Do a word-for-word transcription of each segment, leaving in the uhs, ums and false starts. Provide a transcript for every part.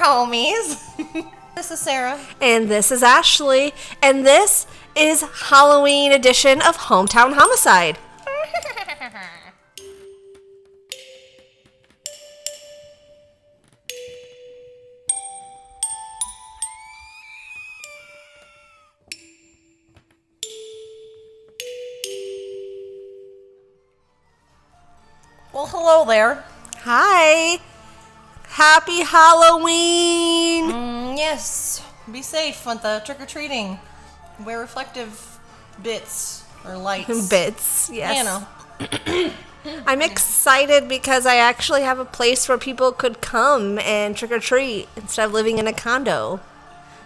homies. This is Sarah. And this is Ashley. And this is Halloween edition of Hometown Homicide. Well, hello there. Hi. Happy Halloween. Mm, yes. Be safe with the trick-or-treating. Wear reflective bits or lights. Bits, yes. You know. I'm excited because I actually have a place where people could come and trick-or-treat instead of living in a condo.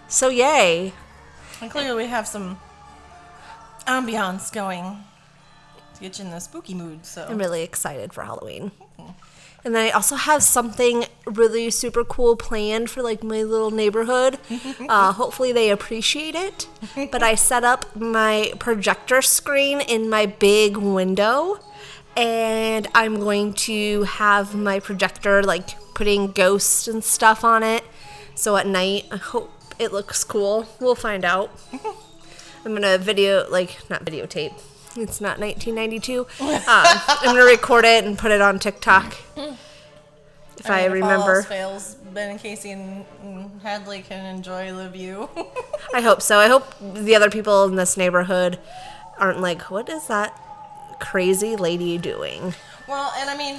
So, yay. And clearly we have some ambiance going. Get you in the spooky mood, so I'm really excited for Halloween. Mm-hmm. And then I also have something really super cool planned for like my little neighborhood. Uh, hopefully they appreciate it. But I set up my projector screen in my big window, and I'm going to have my projector like putting ghosts and stuff on it. So at night, I hope it looks cool. We'll find out. I'm gonna video like not videotape. It's not nineteen ninety-two. Um, I'm gonna record it and put it on TikTok if I, mean, I remember. If all else fails, Ben and Casey and Hadley can enjoy the view. I hope so. I hope the other people in this neighborhood aren't like, "What is that crazy lady doing?" Well, and I mean,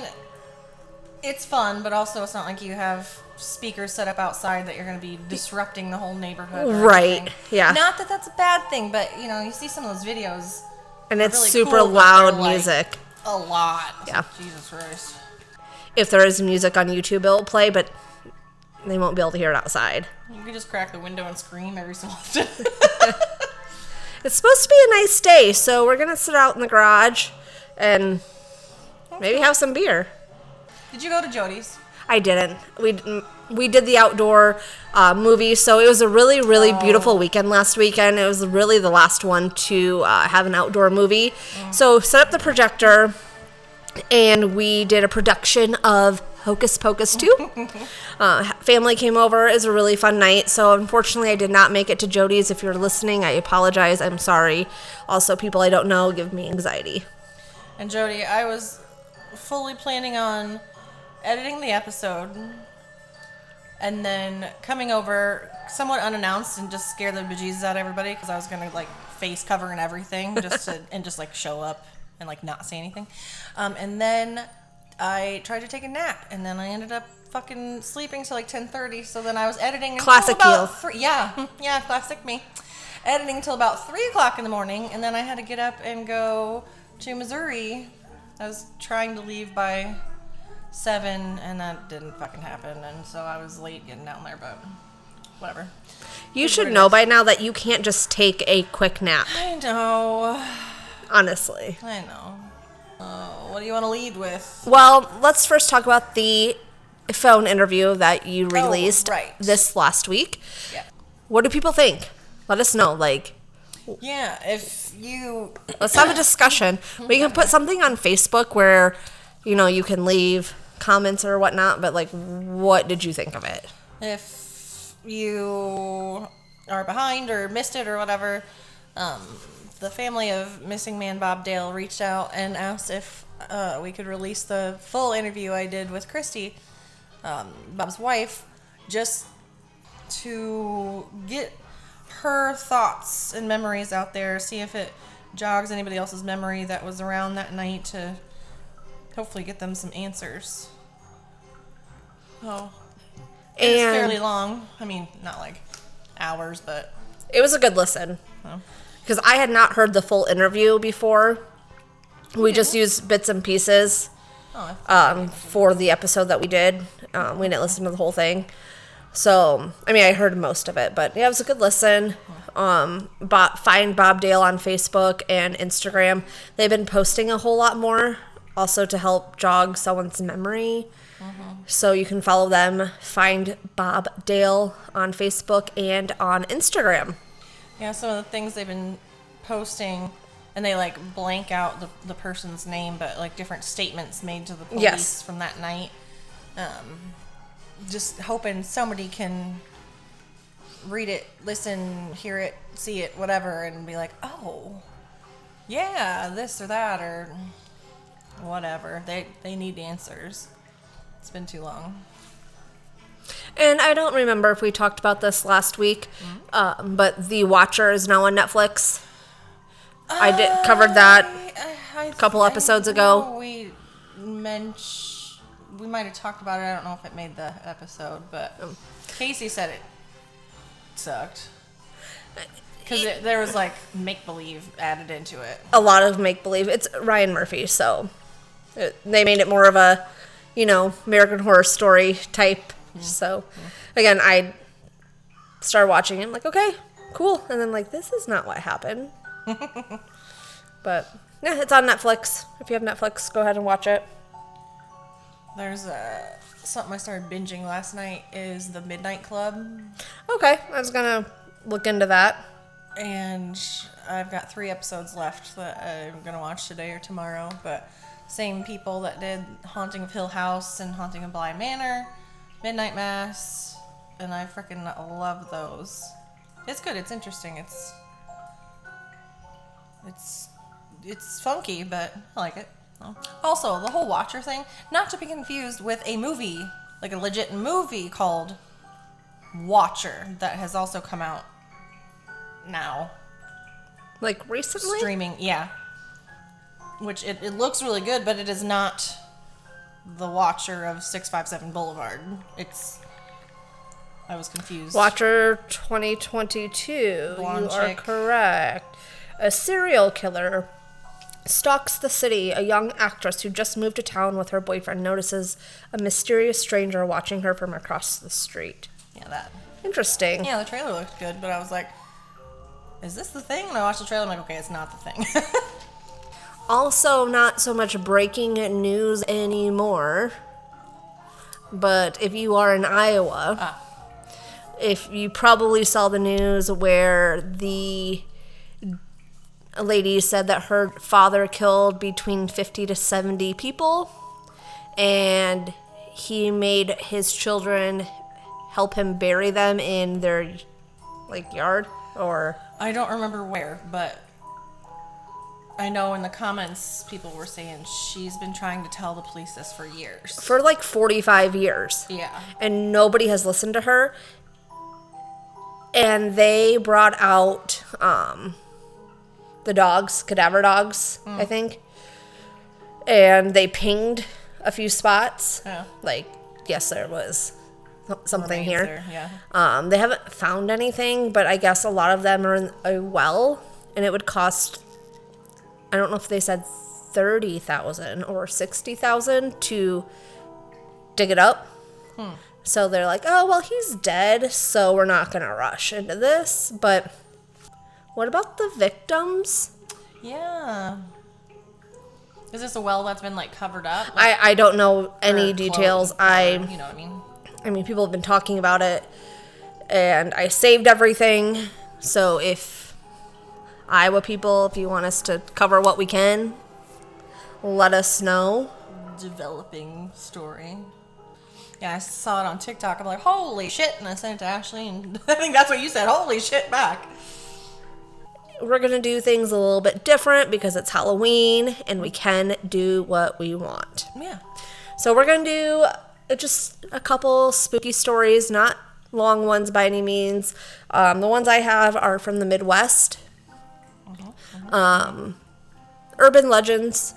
it's fun, but also it's not like you have speakers set up outside that you're going to be disrupting the whole neighborhood. Right? Anything. Yeah. Not that that's a bad thing, but you know, you see some of those videos. And it's really super cool, loud like, music. A lot. Yeah. Jesus Christ. If there is music on YouTube, it'll play, but they won't be able to hear it outside. You can just crack the window and scream every so often. It's supposed to be a nice day, so we're going to sit out in the garage and maybe have some beer. Did you go to Jody's? I didn't. We we did the outdoor uh, movie, so it was a really, really oh. beautiful weekend last weekend. It was really the last one to uh, have an outdoor movie. Mm. So set up the projector, and we did a production of Hocus Pocus two. uh, family came over. It was a really fun night, so unfortunately I did not make it to Jody's. If you're listening, I apologize. I'm sorry. Also, people I don't know give me anxiety. And Jody, I was fully planning on editing the episode and then coming over somewhat unannounced and just scare the bejesus out of everybody because I was gonna like face cover and everything just to, and just like show up and like not say anything. Um, and then I tried to take a nap and then I ended up fucking sleeping till like ten thirty. So then I was editing. Classic you. Three, yeah, yeah, classic me. Editing till about three o'clock in the morning, and then I had to get up and go to Missouri. I was trying to leave by seven, and that didn't fucking happen, and so I was late getting down there, but whatever. You should know by now that you can't just take a quick nap. I know. Honestly. I know. Uh, what do you want to lead with? Well, let's first talk about the phone interview that you released oh, right. this last week. Yeah. What do people think? Let us know, like... Yeah, if you... Let's have a discussion. We can put something on Facebook where, you know, you can leave... comments or whatnot, but like, what did you think of it? If you are behind or missed it or whatever, um, the family of missing man Bob Dale reached out and asked if uh, we could release the full interview I did with Christy, um, Bob's wife, just to get her thoughts and memories out there, see if it jogs anybody else's memory that was around that night to hopefully get them some answers. Oh. And it's fairly long. I mean, not like hours, but... It was a good listen. Because oh. I had not heard the full interview before. We yeah. just used bits and pieces oh, um, for the episode that we did. Um, we didn't listen to the whole thing. So, I mean, I heard most of it. But, yeah, it was a good listen. Um, Bob, find Bob Dale on Facebook and Instagram. They've been posting a whole lot more. Also to help jog someone's memory. Mm-hmm. So you can follow them. Find Bob Dale on Facebook and on Instagram. Yeah, some of the things they've been posting, and they, like, blank out the, the person's name, but, like, different statements made to the police yes. from that night. Um, just hoping somebody can read it, listen, hear it, see it, whatever, and be like, oh, yeah, this or that or whatever. They they need answers. It's been too long. And I don't remember if we talked about this last week, mm-hmm. um, but The Watcher is now on Netflix. Uh, I did covered that I, I, a couple I, episodes I ago. We mentioned we might have talked about it. I don't know if it made the episode, but um, Casey said it sucked because there was like make believe added into it. A lot of make believe. It's Ryan Murphy, so it, they made it more of a you know American Horror Story type. So, again, I started watching it. I'm like, okay, cool. And then, like, this is not what happened. But, yeah, it's on Netflix. If you have Netflix, go ahead and watch it. There's uh, something I started binging last night is The Midnight Club. Okay. I was going to look into that. And I've got three episodes left that I'm going to watch today or tomorrow. But same people that did Haunting of Hill House and Haunting of Bly Manor. Midnight Mass, and I freaking love those. It's good. It's interesting. It's it's it's funky, but I like it. Also, the whole Watcher thing, not to be confused with a movie, like a legit movie called Watcher that has also come out now. Like recently? Streaming, yeah. Which it, it looks really good, but it is not The Watcher of six fifty-seven Boulevard. It's... I was confused. Watcher twenty twenty-two. Blonde you chick. Are correct. A serial killer stalks the city. A young actress who just moved to town with her boyfriend notices a mysterious stranger watching her from across the street. Yeah, that. Interesting. Yeah, the trailer looked good, but I was like, is this the thing? And I watched the trailer, I'm like, okay, it's not the thing. Also, not so much breaking news anymore, but if you are in Iowa, ah. if you probably saw the news where the lady said that her father killed between fifty to seventy people, and he made his children help him bury them in their, like, yard, or... I don't remember where, but... I know in the comments people were saying she's been trying to tell the police this for years. For like forty-five years. Yeah. And nobody has listened to her. And they brought out um, the dogs, cadaver dogs, mm. I think. And they pinged a few spots. Yeah. Like, yes, there was something here. There, yeah. Um, they haven't found anything, but I guess a lot of them are in a well. And it would cost... I don't know if they said thirty thousand dollars or sixty thousand dollars to dig it up. Hmm. So they're like, oh, well, he's dead, so we're not going to rush into this. But what about the victims? Yeah. Is this a well that's been, like, covered up? Like, I, I don't know any details. Or, I you know what I mean? I mean, people have been talking about it, and I saved everything. So if... Iowa people, if you want us to cover what we can, let us know. Developing story. Yeah, I saw it on TikTok. I'm like, holy shit, and I sent it to Ashley, and I think that's what you said, holy shit, back. We're going to do things a little bit different because it's Halloween, and we can do what we want. Yeah. So we're going to do just a couple spooky stories, not long ones by any means. Um, the ones I have are from the Midwest. Um, urban legends,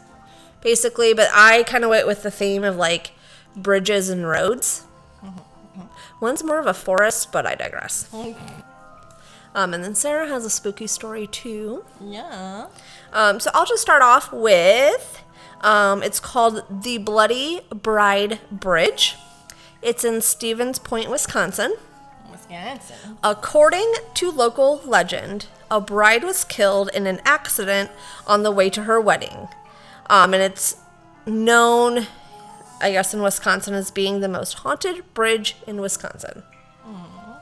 basically, but I kind of went with the theme of, like, bridges and roads. Mm-hmm. One's more of a forest, but I digress. Mm-hmm. Um, and then Sarah has a spooky story, too. Yeah. Um, so I'll just start off with, um, it's called the Bloody Bride Bridge. It's in Stevens Point, Wisconsin. Wisconsin. According to local legend, a bride was killed in an accident on the way to her wedding. Um, and it's known, I guess, in Wisconsin as being the most haunted bridge in Wisconsin. Aww.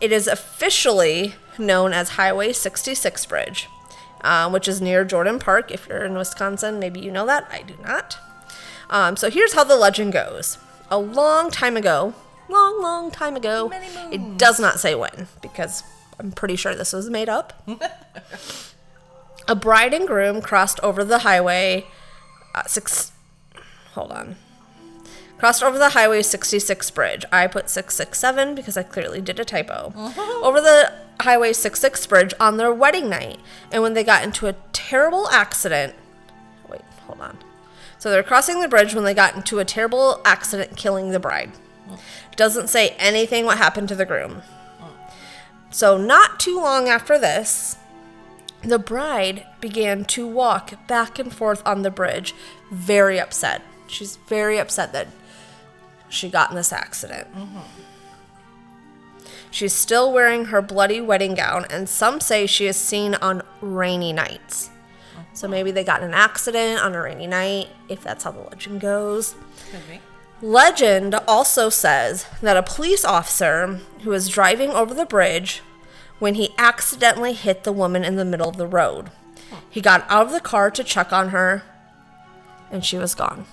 It is officially known as Highway sixty-six Bridge, uh, which is near Jordan Park. If you're in Wisconsin, maybe you know that. I do not. Um, so here's how the legend goes. a long time ago, long, long time ago. It does not say when, because I'm pretty sure this was made up. A bride and groom crossed over the highway uh, six. Hold on. Crossed over the Highway sixty-six Bridge. I put six six seven because I clearly did a typo. Mm-hmm. Over the Highway sixty-six Bridge on their wedding night. And when they got into a terrible accident... Wait, hold on. So they're crossing the bridge when they got into a terrible accident, killing the bride. Mm. Doesn't say anything what happened to the groom. Mm. So not too long after this, the bride began to walk back and forth on the bridge, very upset. She's very upset that she got in this accident. Mm-hmm. She's still wearing her bloody wedding gown, and some say she is seen on rainy nights. Mm-hmm. So maybe they got in an accident on a rainy night, if that's how the legend goes. Mm-hmm. Legend also says that a police officer who was driving over the bridge, when he accidentally hit the woman in the middle of the road, he got out of the car to check on her, and she was gone.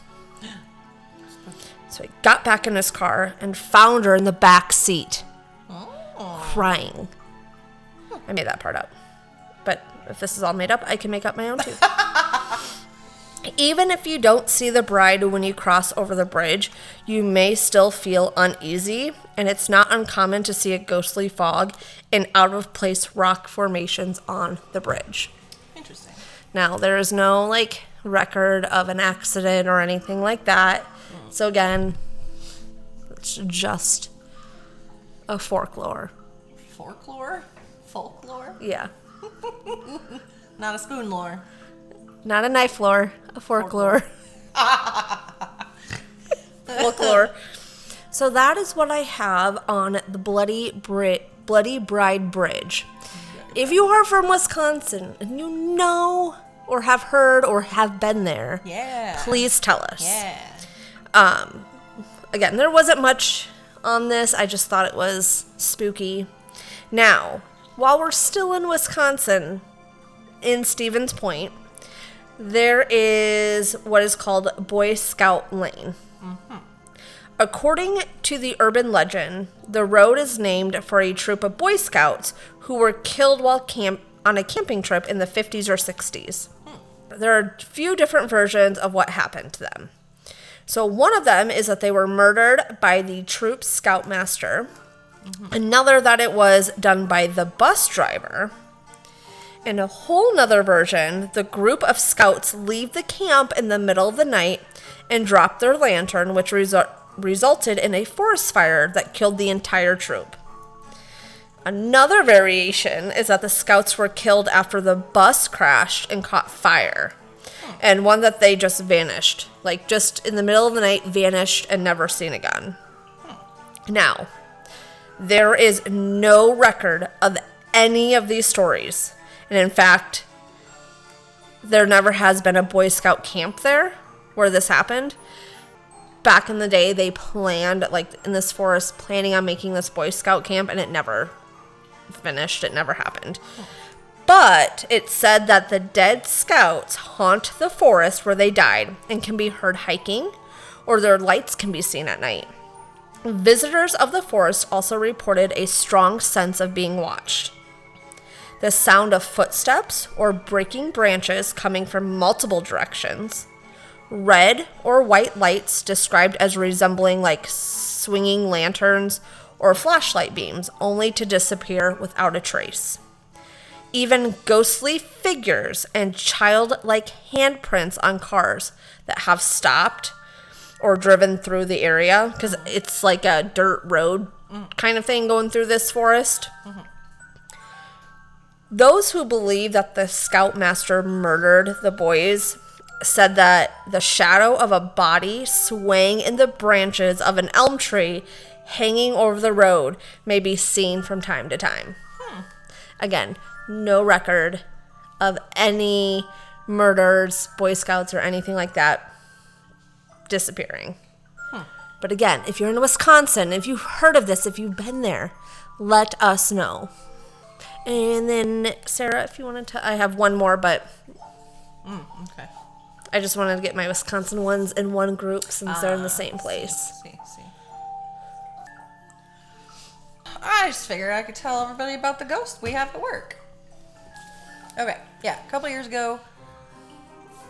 So he got back in his car and found her in the back seat, oh. crying. I made that part up. But if this is all made up, I can make up my own too. Even if you don't see the bride when you cross over the bridge, you may still feel uneasy, and it's not uncommon to see a ghostly fog and out-of-place rock formations on the bridge. Interesting. Now, there is no, like, record of an accident or anything like that. So again, it's just a folklore. Folklore? Folklore? Yeah. Not a spoon lore. Not a knife lore. A folklore. Folklore. So that is what I have on the Bloody Bri- Bloody Bride Bridge. If you are from Wisconsin and you know or have heard or have been there, yeah. please tell us. Yeah. Um, again, there wasn't much on this. I just thought it was spooky. Now, while we're still in Wisconsin, in Stevens Point, there is what is called Boy Scout Lane. Mm-hmm. According to the urban legend, the road is named for a troop of Boy Scouts who were killed while camp on a camping trip in the fifties or sixties. Mm. There are a few different versions of what happened to them. So one of them is that they were murdered by the troop scoutmaster. Mm-hmm. Another that it was done by the bus driver. And a whole nother version, the group of scouts leave the camp in the middle of the night and drop their lantern, which resu- resulted in a forest fire that killed the entire troop. Another variation is that the scouts were killed after the bus crashed and caught fire. And one that they just vanished. Like, just in the middle of the night, vanished and never seen again. Hmm. Now, there is no record of any of these stories. And in fact, there never has been a Boy Scout camp there where this happened. Back in the day, they planned, like, in this forest, planning on making this Boy Scout camp, and it never finished. It never happened. Hmm. But it's said that the dead scouts haunt the forest where they died and can be heard hiking, or their lights can be seen at night. Visitors of the forest also reported a strong sense of being watched. The sound of footsteps or breaking branches coming from multiple directions. Red or white lights described as resembling like swinging lanterns or flashlight beams, only to disappear without a trace. Even ghostly figures and childlike handprints on cars that have stopped or driven through the area, because it's like a dirt road kind of thing going through this forest. Mm-hmm. Those who believe that the scoutmaster murdered the boys said that the shadow of a body swaying in the branches of an elm tree hanging over the road may be seen from time to time. Hmm. Again, no record of any murders, Boy Scouts, or anything like that disappearing. Huh. But again, if you're in Wisconsin, if you've heard of this, if you've been there, let us know. And then, Sarah, if you wanted to, I have one more, but mm, okay. I just wanted to get my Wisconsin ones in one group since uh, they're in the same place. See, see, see. just figured I could tell everybody about the ghost we have at work. Okay, yeah, a couple years ago,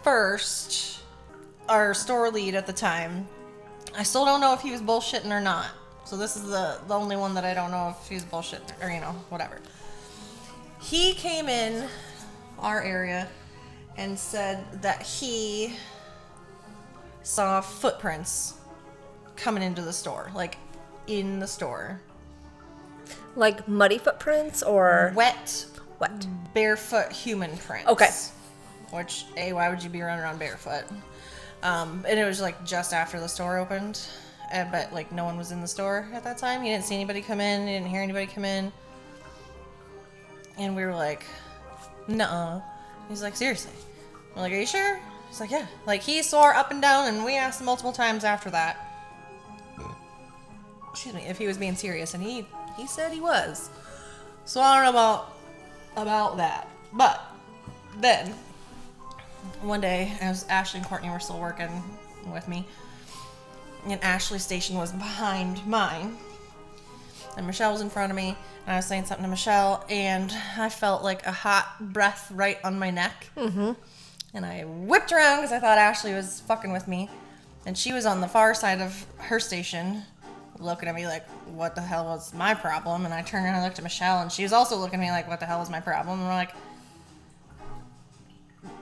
first, our store lead at the time, I still don't know if he was bullshitting or not. So this is the, the only one that I don't know if he was bullshitting or, you know, whatever. He came in our area and said that he saw footprints coming into the store, like in the store. Like muddy footprints or? Wet. Wet. Barefoot human prints. Okay. Which, A, why would you be running around barefoot? Um, and it was like just after the store opened, and, but like no one was in the store at that time. You didn't see anybody come in, you didn't hear anybody come in. And we were like, nuh-uh. He's like, seriously? We're like, are you sure? He's like, yeah. Like, he swore up and down, and we asked him multiple times after that, excuse me, if he was being serious, and he, he said he was. So I don't know about, about that. But then one day, as Ashley and Courtney were still working with me, and Ashley's station was behind mine, and Michelle was in front of me, and I was saying something to Michelle, and I felt like a hot breath right on my neck. Mm-hmm. And I whipped around because I thought Ashley was fucking with me, and she was on the far side of her station, looking at me like, what the hell was my problem? And I turned around and looked at Michelle, and she was also looking at me like, what the hell was my problem? And we're like,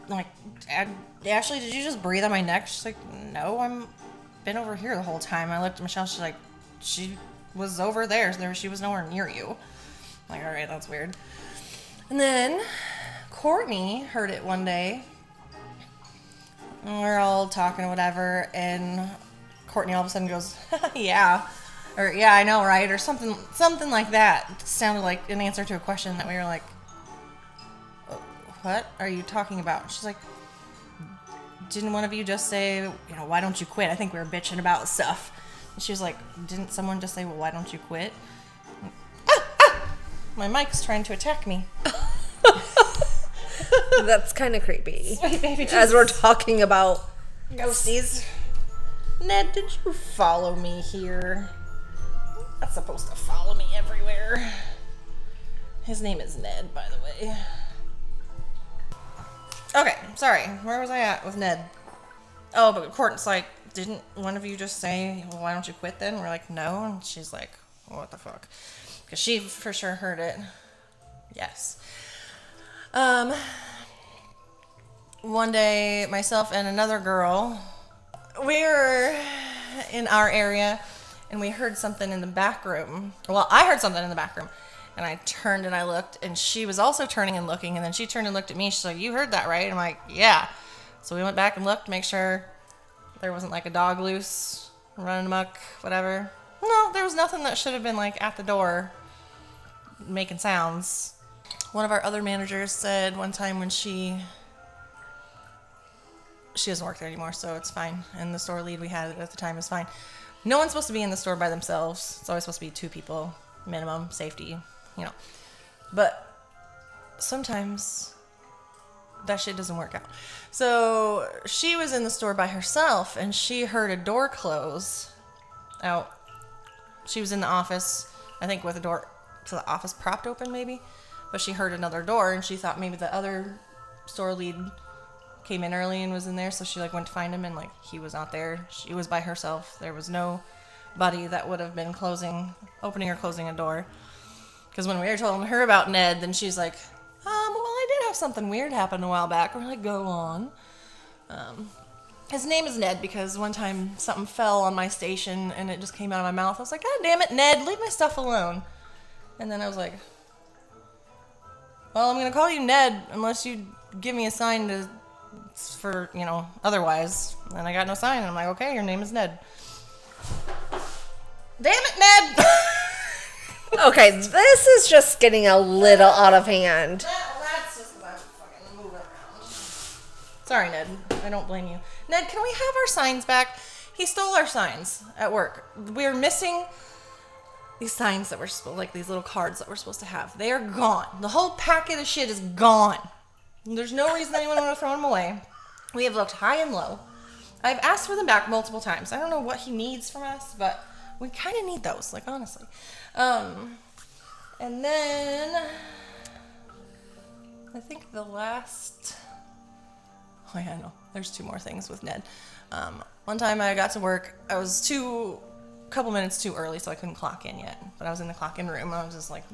like, Ashley, did you just breathe on my neck? She's like, no, I'm been over here the whole time. I looked at Michelle. She's like, she was over there. So there, she was nowhere near you. I'm like, all right, that's weird. And then Courtney heard it one day. And we're all talking or whatever, and Courtney all of a sudden goes, yeah, or yeah, I know, right, or something, something like that. It sounded like an answer to a question that we were like, what are you talking about? She's like, didn't one of you just say, you know, why don't you quit? I think we were bitching about stuff. And she was like, didn't someone just say, well, why don't you quit? And, ah, ah, my mic's trying to attack me. That's kind of creepy. Sweet baby Jesus. As we're talking about ghosties. Ned, did you follow me here? You're not supposed to follow me everywhere. His name is Ned, by the way. Okay, sorry. Where was I at with Ned? Oh, but Courtney's like, didn't one of you just say, well, why don't you quit then? We're like, no. And she's like, what the fuck? Because she for sure heard it. Yes. Um, one day, myself and another girl, we were in our area, and we heard something in the back room. Well, I heard something in the back room. And I turned and I looked, and she was also turning and looking, and then she turned and looked at me. She's like, you heard that, right? I'm like, yeah. So we went back and looked to make sure there wasn't like a dog loose, running amok, whatever. No, there was nothing that should have been like at the door making sounds. One of our other managers said one time when she, she doesn't work there anymore, so it's fine. And the store lead we had at the time is fine. No one's supposed to be in the store by themselves. It's always supposed to be two people, minimum, safety. You know, but sometimes that shit doesn't work out. So she was in the store by herself, and she heard a door close out. She was in the office, I think, with a door to the office propped open, maybe. But she heard another door, and she thought maybe the other store lead came in early and was in there. So she like went to find him, and like he was not there. She was by herself. There was nobody that would have been closing, opening or closing a door. Because when we were telling her about Ned, then she's like, um, well, I did have something weird happen a while back. We're like, go on. Um, his name is Ned because one time something fell on my station and it just came out of my mouth. I was like, God damn it, Ned, leave my stuff alone. And then I was like, well, I'm going to call you Ned unless you give me a sign to, for, you know, otherwise. And I got no sign. And I'm like, okay, your name is Ned. Damn it, Ned! Okay, this is just getting a little out of hand. That, that's just about fucking moving around. Sorry, Ned. I don't blame you. Ned, can we have our signs back? He stole our signs at work. We're missing these signs that were supposed, like these little cards that we're supposed to have. They are gone. The whole packet of shit is gone. There's no reason anyone would have thrown them away. We have looked high and low. I've asked for them back multiple times. I don't know what he needs from us, but we kind of need those, like, honestly. Um, And then I think the last, oh yeah, I know, there's two more things with Ned. Um, one time I got to work, I was too, a couple minutes too early, so I couldn't clock in yet, but I was in the clock in room. I was just like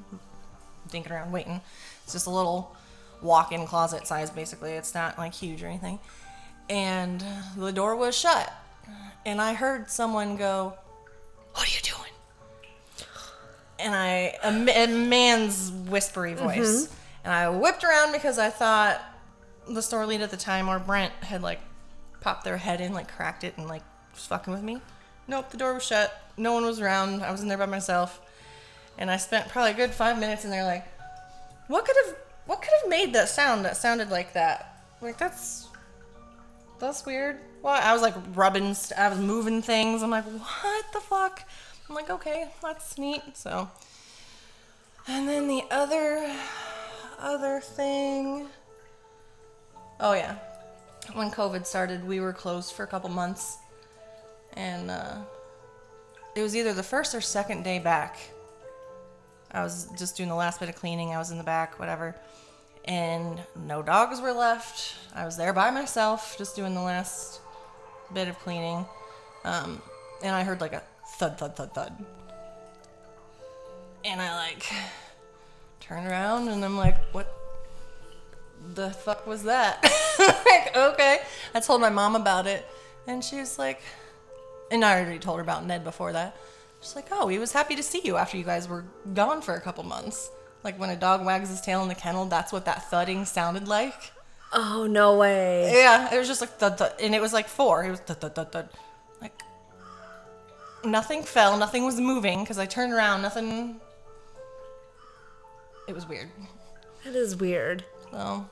dinking around waiting. It's just a little walk-in closet size, basically. It's not like huge or anything. And the door was shut, and I heard someone go, "What are you doing?" And I, a man's whispery voice. Mm-hmm. And I whipped around because I thought the store lead at the time, or Brent, had like popped their head in, like cracked it, and like was fucking with me. Nope, the door was shut. No one was around. I was in there by myself. And I spent probably a good five minutes in there like, what could have, what could have made that sound that sounded like that? Like, that's, that's weird. Well, I was like rubbing, st- I was moving things. I'm like, what the fuck? I'm like, okay, that's neat. So, and then the other, other thing. Oh yeah. When COVID started, we were closed for a couple months. And uh, it was either the first or second day back. I was just doing the last bit of cleaning. I was in the back, whatever. And no dogs were left. I was there by myself, just doing the last bit of cleaning. Um, and I heard like a thud, thud, thud, thud. And I like turned around and I'm like, what the fuck was that? Like, okay. I told my mom about it. And she was like, and I already told her about Ned before that. She's like, oh, he was happy to see you after you guys were gone for a couple months. Like when a dog wags his tail in the kennel, that's what that thudding sounded like. Oh, no way. Yeah, it was just like thud, thud. And it was like four. It was thud, thud, thud, thud. Like nothing fell, nothing was moving because I turned around, nothing. It was weird. That is weird. So,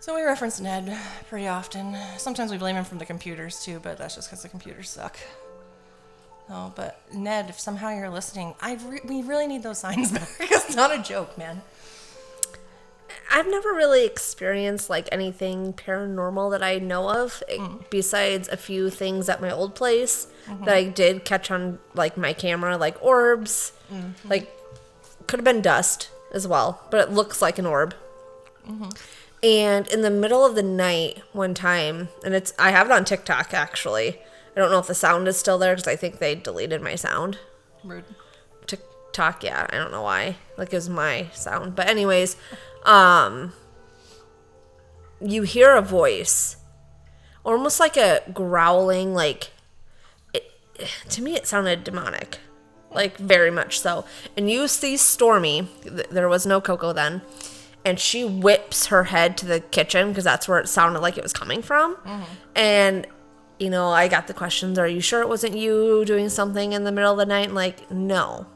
so we reference Ned pretty often. Sometimes we blame him from the computers too, but that's just because the computers suck. Oh, but Ned, if somehow you're listening, I re- we really need those signs back. It's not a joke, man. I've never really experienced like anything paranormal that I know of, mm. besides a few things at my old place mm-hmm. that I did catch on like my camera, like orbs, mm-hmm. like could have been dust as well, but it looks like an orb. Mm-hmm. And in the middle of the night, one time, and it's I have it on TikTok actually. I don't know if the sound is still there because I think they deleted my sound. Rude. TikTok, yeah. I don't know why. Like, it was my sound. But anyways, um, you hear a voice. Almost like a growling, like, it, to me it sounded demonic. Like, very much so. And you see Stormy. Th- there was no Coco then. And she whips her head to the kitchen because that's where it sounded like it was coming from. Mm-hmm. And you know, I got the questions, are you sure it wasn't you doing something in the middle of the night? And like, no.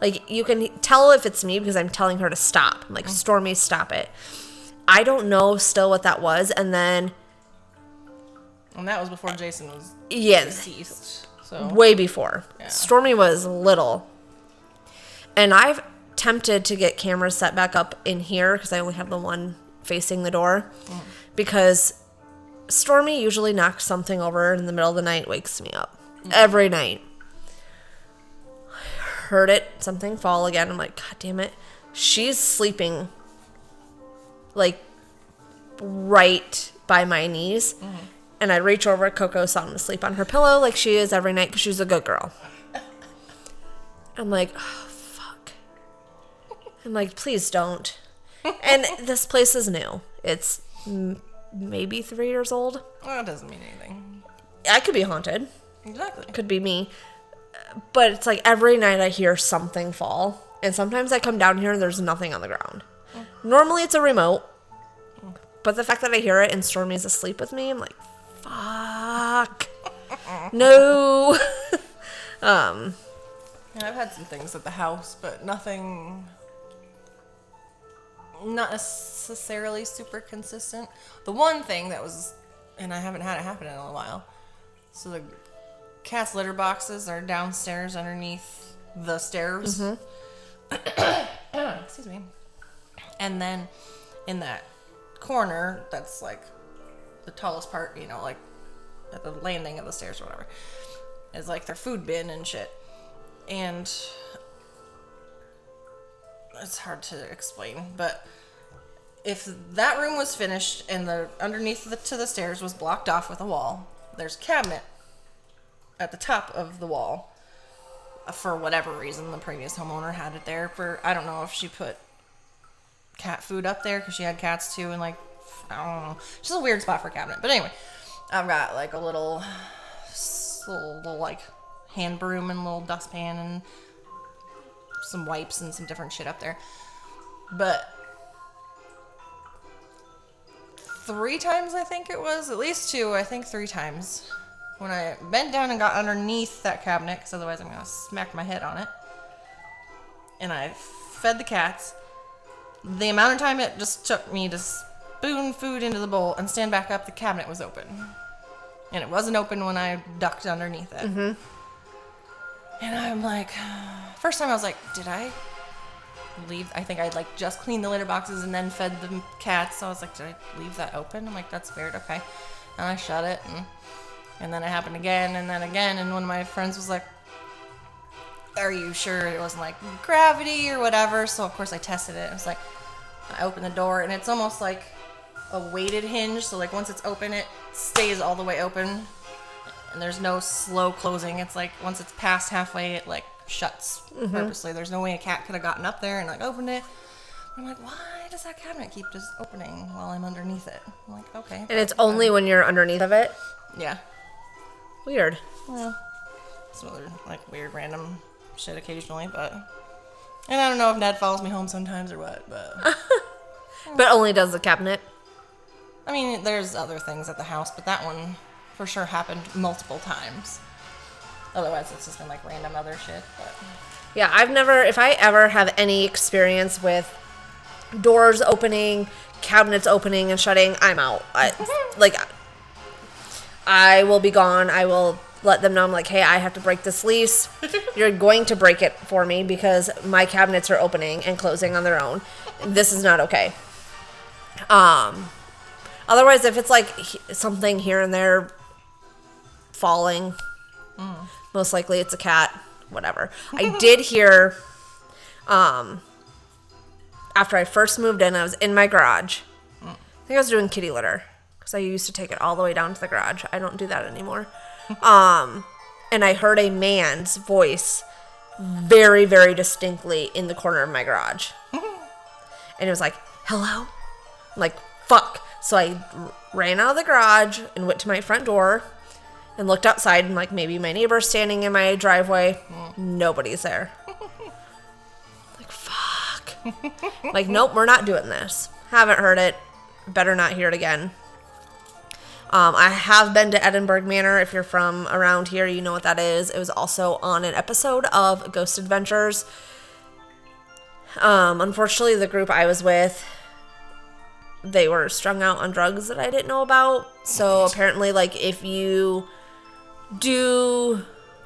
Like, you can tell if it's me because I'm telling her to stop. I'm like, Stormy, stop it. I don't know still what that was. And then... And that was before Jason was yes, deceased. So. Way before. Yeah. Stormy was little. And I've attempted to get cameras set back up in here because I only have the one facing the door. Mm. Because... Stormy usually knocks something over in the middle of the night, wakes me up. Mm-hmm. Every night. Heard it, something fall again. I'm like, God damn it. She's sleeping, like, right by my knees. Mm-hmm. And I reach over, Coco sound asleep on her pillow like she is every night because she's a good girl. I'm like, oh, fuck. I'm like, please don't. And this place is new. It's... M- maybe three years old. Well, that doesn't mean anything. I could be haunted. Exactly. Could be me. But it's like every night I hear something fall. And sometimes I come down here and there's nothing on the ground. Mm. Normally it's a remote. Mm. But the fact that I hear it and Stormy's asleep with me, I'm like, fuck. No. um, yeah, I've had some things at the house, but nothing... Not necessarily super consistent. The one thing that was, and I haven't had it happen in a while, so the cat's litter boxes are downstairs underneath the stairs. Mm-hmm. Excuse me. And then in that corner, that's like the tallest part, you know, like at the landing of the stairs or whatever, is like their food bin and shit. And it's hard to explain, but if that room was finished and the underneath the, to the stairs was blocked off with a wall, there's a cabinet at the top of the wall. For whatever reason, the previous homeowner had it there for, I don't know if she put cat food up there because she had cats too, and like, I don't know. It's just a weird spot for a cabinet. But anyway, I've got like a little, little, little like hand broom and little dustpan and some wipes and some different shit up there. But three times, I think it was, at least two, I think three times, when I bent down and got underneath that cabinet, because otherwise I'm going to smack my head on it, and I fed the cats, the amount of time it just took me to spoon food into the bowl and stand back up, the cabinet was open. And it wasn't open when I ducked underneath it. Mm-hmm. And I'm like, first time I was like, did I leave? I think I'd like just cleaned the litter boxes and then fed the cats. So I was like, did I leave that open? I'm like, that's weird. Okay. And I shut it. And, and then it happened again and then again. And one of my friends was like, are you sure it wasn't like gravity or whatever? So of course I tested it. I was like, I opened the door and it's almost like a weighted hinge. So like once it's open, it stays all the way open. And there's no slow closing. It's like once it's past halfway, it like shuts mm-hmm. purposely. There's no way a cat could have gotten up there and like opened it. I'm like, why does that cabinet keep just opening while I'm underneath it? I'm like, okay. And it's only when you're underneath of it? Yeah. Weird. Yeah. Some other like weird random shit occasionally, but. And I don't know if Ned follows me home sometimes or what, but. yeah. But only does the cabinet? I mean, there's other things at the house, but that one for sure happened multiple times. Otherwise, it's just been like random other shit. But. Yeah, I've never, if I ever have any experience with doors opening, cabinets opening and shutting, I'm out. I, like, I will be gone. I will let them know. I'm like, hey, I have to break this lease. You're going to break it for me because my cabinets are opening and closing on their own. This is not okay. Um, otherwise, if it's like something here and there falling, Mm. most likely it's a cat, whatever. I did hear, um, after I first moved in, I was in my garage. Mm. I think I was doing kitty litter because I used to take it all the way down to the garage. I don't do that anymore. um, and I heard a man's voice very, very distinctly in the corner of my garage. And it was like, hello? I'm like, fuck. So I r- ran out of the garage and went to my front door. And looked outside and like maybe my neighbor's standing in my driveway. Mm. Nobody's there. Like, fuck. Like, nope, we're not doing this. Haven't heard it. Better not hear it again. Um, I have been to Edinburgh Manor. If you're from around here, you know what that is. It was also on an episode of Ghost Adventures. Um, unfortunately, the group I was with, they were strung out on drugs that I didn't know about. So apparently, like, if you do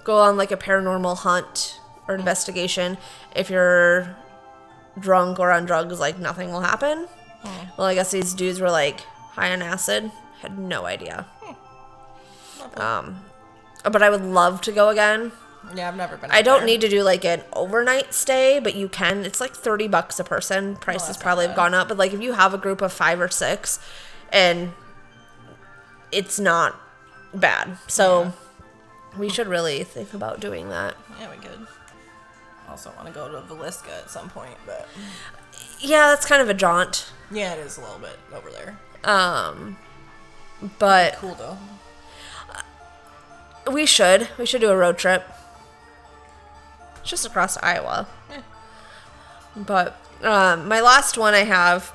go on like a paranormal hunt or investigation, if you're drunk or on drugs, like nothing will happen. Yeah. Well, I guess these dudes were like high on acid. Had no idea. Hmm. Um, but I would love to go again. Yeah, I've never been. I don't there. need to do like an overnight stay, but you can. It's like thirty bucks a person. Prices oh, probably have gone up, but like if you have a group of five or six, and it's not bad. So yeah. we should really think about doing that. Yeah, we could. Also want to go to Villisca at some point, but yeah, that's kind of a jaunt. Yeah, it is a little bit over there. Um, but cool though. We should. We should do a road trip. Just across Iowa. Yeah. But um, my last one I have,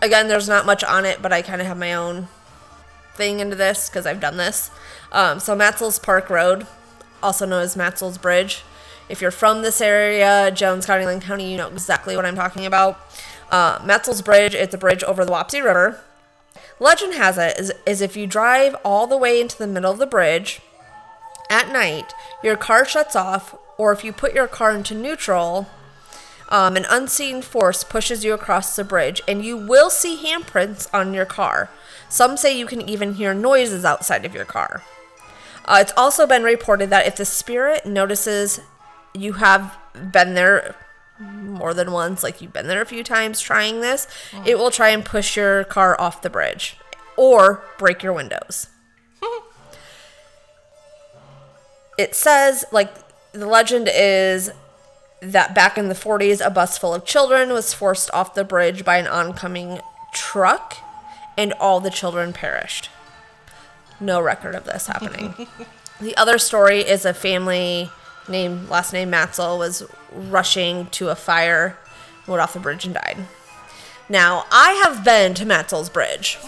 again, there's not much on it, but I kind of have my own thing into this because I've done this. Um, so Matsell's Park Road, also known as Matsell's Bridge. If you're from this area, Jones County, Lincoln County, you know exactly what I'm talking about. Uh, Matsell's Bridge, it's a bridge over the Wapsie River. Legend has it is, is if you drive all the way into the middle of the bridge at night, your car shuts off, or if you put your car into neutral, um, an unseen force pushes you across the bridge, and you will see handprints on your car. Some say you can even hear noises outside of your car. Uh, it's also been reported that if the spirit notices you have been there more than once, like you've been there a few times trying this, oh. it will try and push your car off the bridge or break your windows. It says, like, the legend is that back in the forties, a bus full of children was forced off the bridge by an oncoming truck, and all the children perished. No record of this happening. The other story is a family named, last name Matsell, was rushing to a fire, went off the bridge and died. Now, I have been to Matsell's Bridge.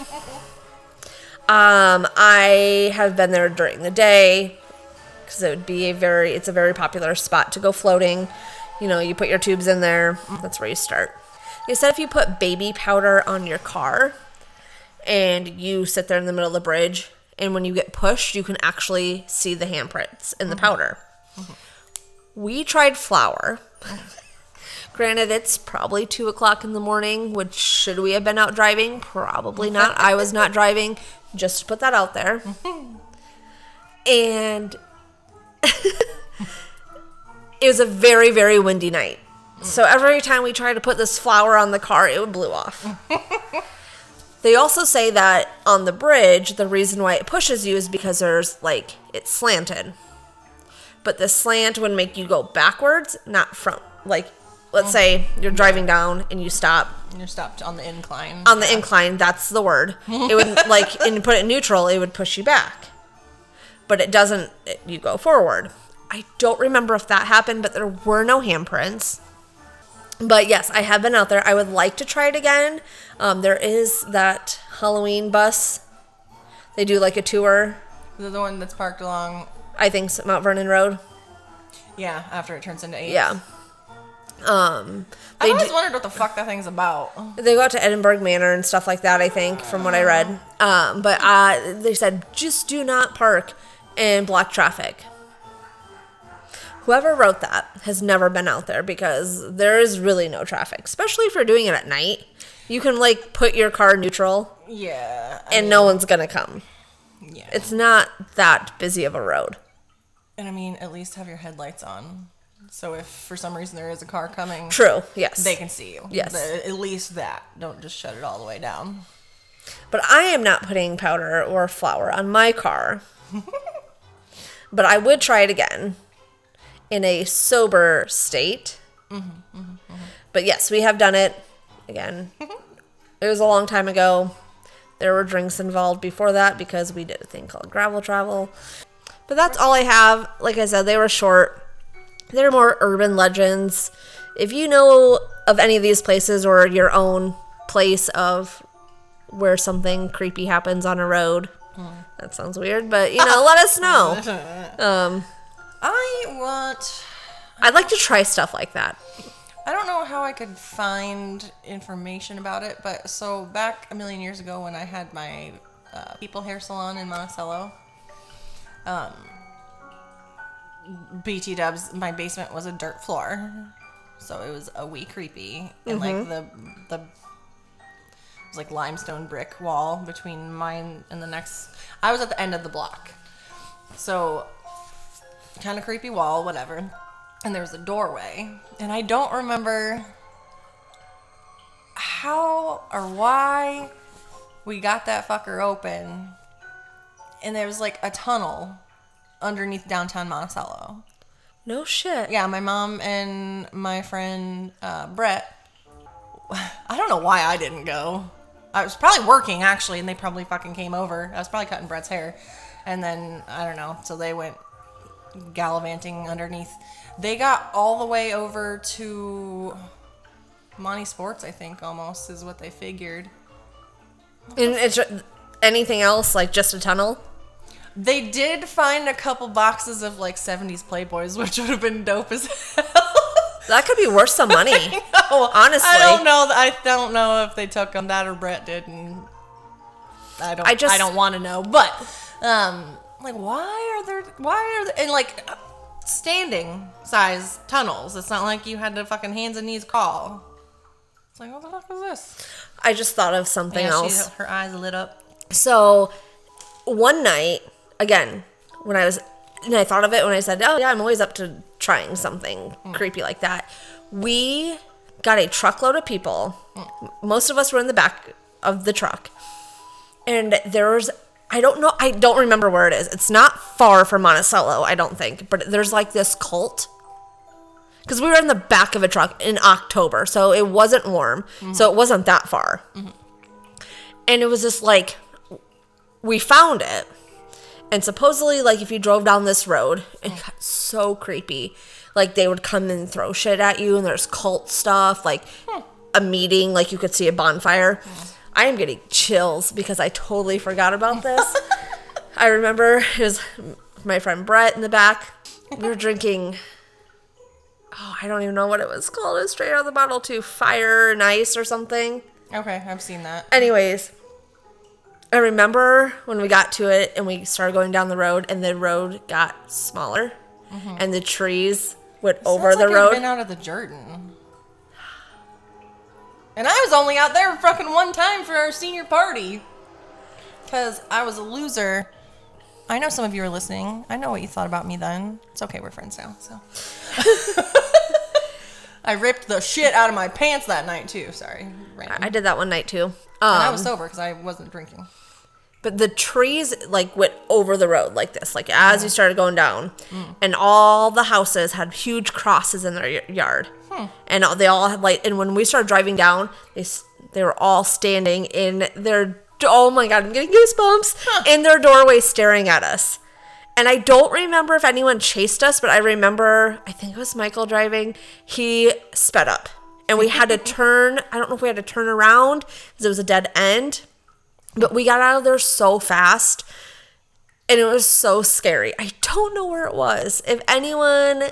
Um, I have been there during the day, because it would be a very, it's a very popular spot to go floating. You know, you put your tubes in there, that's where you start. They said if you put baby powder on your car and you sit there in the middle of the bridge, and when you get pushed, you can actually see the handprints in the mm-hmm. powder. Mm-hmm. We tried flour. Granted, it's probably two o'clock in the morning, which should we have been out driving? Probably not. I was not driving, just to put that out there. Mm-hmm. And it was a very, very windy night. So every time we tried to put this flour on the car, it blew off. They also say that on the bridge, the reason why it pushes you is because there's, like, it's slanted. But the slant would make you go backwards, not front. Like, let's say you're driving down and you stop. You're stopped on the incline. On the yeah. incline, that's the word. It would, like, and put it neutral, it would push you back. But it doesn't, it, you go forward. I don't remember if that happened, but there were no handprints. But yes, I have been out there. I would like to try it again. Um, there is that Halloween bus. They do like a tour. Is it the one that's parked along? I think so, Mount Vernon Road. Yeah, after it turns into eight. Yeah. Um, I always do, wondered what the fuck that thing's about. They go out to Edinburgh Manor and stuff like that, I think, from what I read. Um, but uh, they said, just do not park and block traffic. Whoever wrote that has never been out there because there is really no traffic, especially if you're doing it at night. You can, like, put your car neutral. Yeah. I and mean, no one's going to come. Yeah. It's not that busy of a road. And, I mean, at least have your headlights on. So if for some reason there is a car coming. True, yes. They can see you. Yes. But at least that. Don't just shut it all the way down. But I am not putting powder or flour on my car. But I would try it again. In a sober state. Mm-hmm, mm-hmm, mm-hmm. But yes, we have done it. Again, it was a long time ago. There were drinks involved before that because we did a thing called gravel travel. But that's all I have. Like I said, they were short. They're more urban legends. If you know of any of these places or your own place of where something creepy happens on a road, mm. that sounds weird, but, you know, let us know. Um... I want... I'd like to try stuff like that. I don't know how I could find information about it, but so back a million years ago when I had my uh, people hair salon in Monticello, um, B T dubs, my basement was a dirt floor, so it was a wee creepy, and mm-hmm. like the, the it was like limestone brick wall between mine and the next, I was at the end of the block, so... kind of creepy wall, whatever. And there was a doorway. And I don't remember how or why we got that fucker open. And there was like a tunnel underneath downtown Monticello. No shit. Yeah, my mom and my friend uh, Brett, I don't know why I didn't go. I was probably working actually, and they probably fucking came over. I was probably cutting Brett's hair. And then, I don't know, so they went... gallivanting underneath. They got all the way over to Monty Sports, I think, almost, is what they figured. And it's, anything else? Like, just a tunnel? They did find a couple boxes of, like, seventies Playboys, which would have been dope as hell. That could be worth some money. I honestly. I don't know. I don't know if they took them. That or Brett did. And I don't, I just, I don't want to know. But, um... like, why are there, why are there, and like, standing size tunnels. It's not like you had to fucking hands and knees crawl. It's like, what the fuck is this? I just thought of something yeah, else. She, her eyes lit up. So, one night, again, when I was, and I thought of it when I said, oh yeah, I'm always up to trying something mm. creepy like that. We got a truckload of people. Most of us were in the back of the truck. And there's, I don't know, I don't remember where it is. It's not far from Monticello, I don't think. But there's like this cult. Because we were in the back of a truck in October. So it wasn't warm. Mm-hmm. So it wasn't that far. Mm-hmm. And it was just like, we found it. And supposedly, like, if you drove down this road, it got so creepy. Like, they would come and throw shit at you, and there's cult stuff, like, a meeting, like, you could see a bonfire. I am getting chills because I totally forgot about this. I remember it was my friend Brett in the back. We were drinking, oh, I don't even know what it was called. It was straight out of the bottle, too. Fire and Ice or something. Okay, I've seen that. Anyways. I remember when we got to it and we started going down the road and the road got smaller mm-hmm. and the trees went it over the like road. I've been out of the Jordan. And I was only out there fucking one time for our senior party because I was a loser. I know some of you are listening. I know what you thought about me then. It's okay. We're friends now. So I ripped the shit out of my pants that night too. Sorry. Random. I did that one night too. Um, and I was sober because I wasn't drinking. But the trees, like, went over the road like this, like, as you started going down. Mm. And all the houses had huge crosses in their yard. Hmm. And they all had, like, and when we started driving down, they they were all standing in their, oh, my God, I'm getting goosebumps, huh. in their doorway staring at us. And I don't remember if anyone chased us, but I remember, I think it was Michael driving, he sped up. And we had to turn, I don't know if we had to turn around because it was a dead end. But we got out of there so fast and it was so scary. I don't know where it was. If anyone,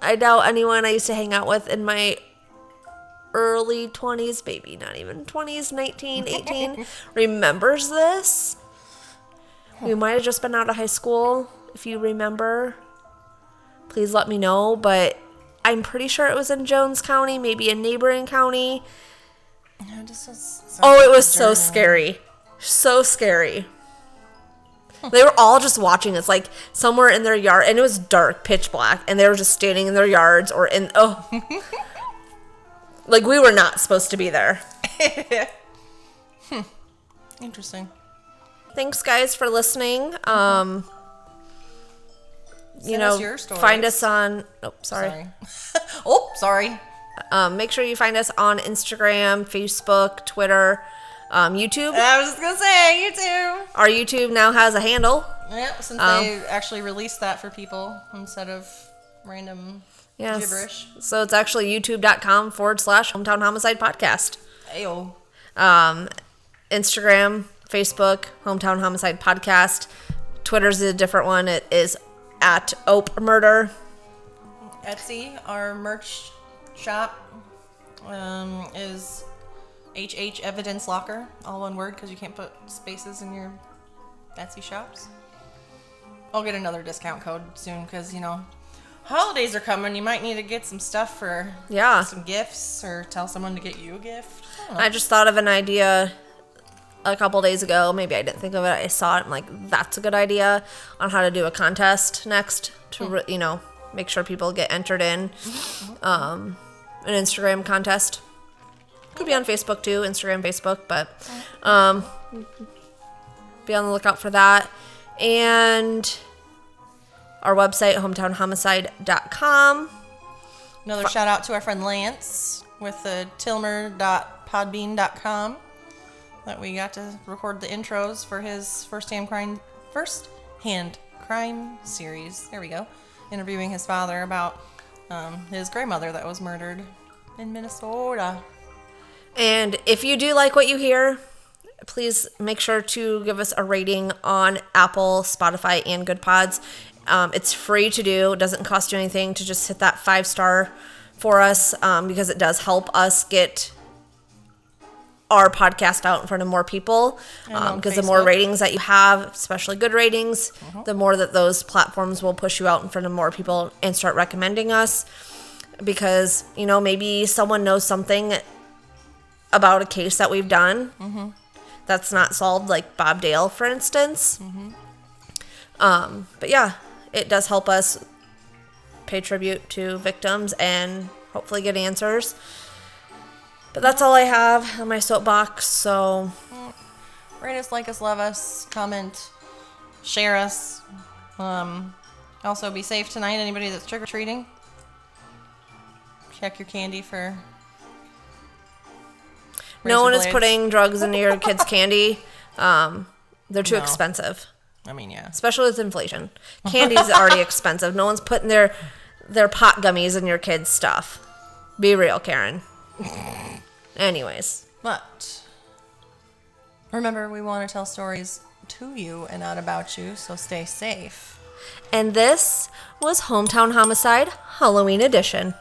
I doubt anyone I used to hang out with in my early twenties, maybe not even twenties, nineteen, eighteen, remembers this. We might have just been out of high school. If you remember, please let me know. But I'm pretty sure it was in Jones County, maybe a neighboring county. No, this was so oh, it was so scary. So scary. They were all just watching us, like, somewhere in their yard. And it was dark, pitch black. And they were just standing in their yards or in... Oh. Like, we were not supposed to be there. hmm. Interesting. Thanks, guys, for listening. Um... You know, your find us on. Oh, sorry. sorry. oh, sorry. Um, make sure you find us on Instagram, Facebook, Twitter, um, YouTube. I was just gonna say YouTube. Our YouTube now has a handle. Yeah, since um, they actually released that for people instead of random yes. gibberish. So it's actually youtube.com forward slash hometown homicide podcast. Ayo. Um, Instagram, Facebook, hometown homicide podcast. Twitter's a different one. It is. At Ope Murder. Etsy, our merch shop, um, is H H Evidence Locker, all one word, because you can't put spaces in your Etsy shops. I'll get another discount code soon, because, you know, holidays are coming. You might need to get some stuff for yeah. some gifts, or tell someone to get you a gift. I, I just thought of an idea a couple days ago, maybe I didn't think of it, I saw it, I'm like, that's a good idea, on how to do a contest next to, mm. you know, make sure people get entered in. Um, an Instagram contest. Could be on Facebook too, Instagram, Facebook, but um, be on the lookout for that. And our website, hometown homicide dot com. Another F- shout out to our friend Lance with the tilmer dot podbean dot com. That we got to record the intros for his first hand crime, first hand crime series. There we go. Interviewing his father about um, his grandmother that was murdered in Minnesota. And if you do like what you hear, please make sure to give us a rating on Apple, Spotify, and Good Pods. Um, it's free to do. It doesn't cost you anything to just hit that five star for us um, because it does help us get our podcast out in front of more people because um, the more ratings that you have, especially good ratings, mm-hmm. the more that those platforms will push you out in front of more people and start recommending us because, you know, maybe someone knows something about a case that we've done mm-hmm. that's not solved, like Bob Dale, for instance. Mm-hmm. Um, but yeah, it does help us pay tribute to victims and hopefully get answers. But that's all I have on my soapbox, so... Rate us, like us, love us, comment, share us. Um, also, be safe tonight, anybody that's trick-or-treating. Check your candy for... No one blades. Is putting drugs into your kids' candy. Um, they're too no. expensive. I mean, yeah. Especially with inflation. Candy's already expensive. No one's putting their their pot gummies in your kids' stuff. Be real, Karen. Anyways. But remember, we want to tell stories to you and not about you, so stay safe. And this was Hometown Homicide Halloween Edition.